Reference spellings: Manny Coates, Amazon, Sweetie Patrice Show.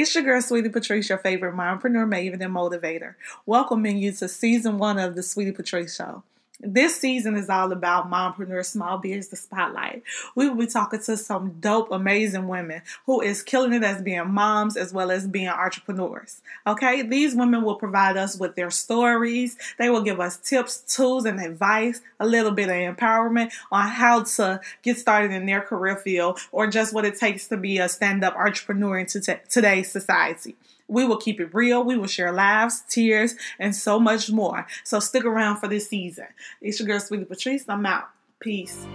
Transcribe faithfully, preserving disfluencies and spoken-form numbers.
It's your girl, Sweetie Patrice, your favorite mompreneur, maven, and motivator, welcoming you to season one of the Sweetie Patrice Show. This season is all about mompreneur, small business spotlight. We will be talking to some dope, amazing women who is killing it as being moms as well as being entrepreneurs. Okay, these women will provide us with their stories. They will give us tips, tools, and advice, a little bit of empowerment on how to get started in their career field or just what it takes to be a stand-up entrepreneur in t- today's society. We will keep it real. We will share laughs, tears, and so much more. So stick around for this season. It's your girl, Sweetie Patrice. I'm out. Peace.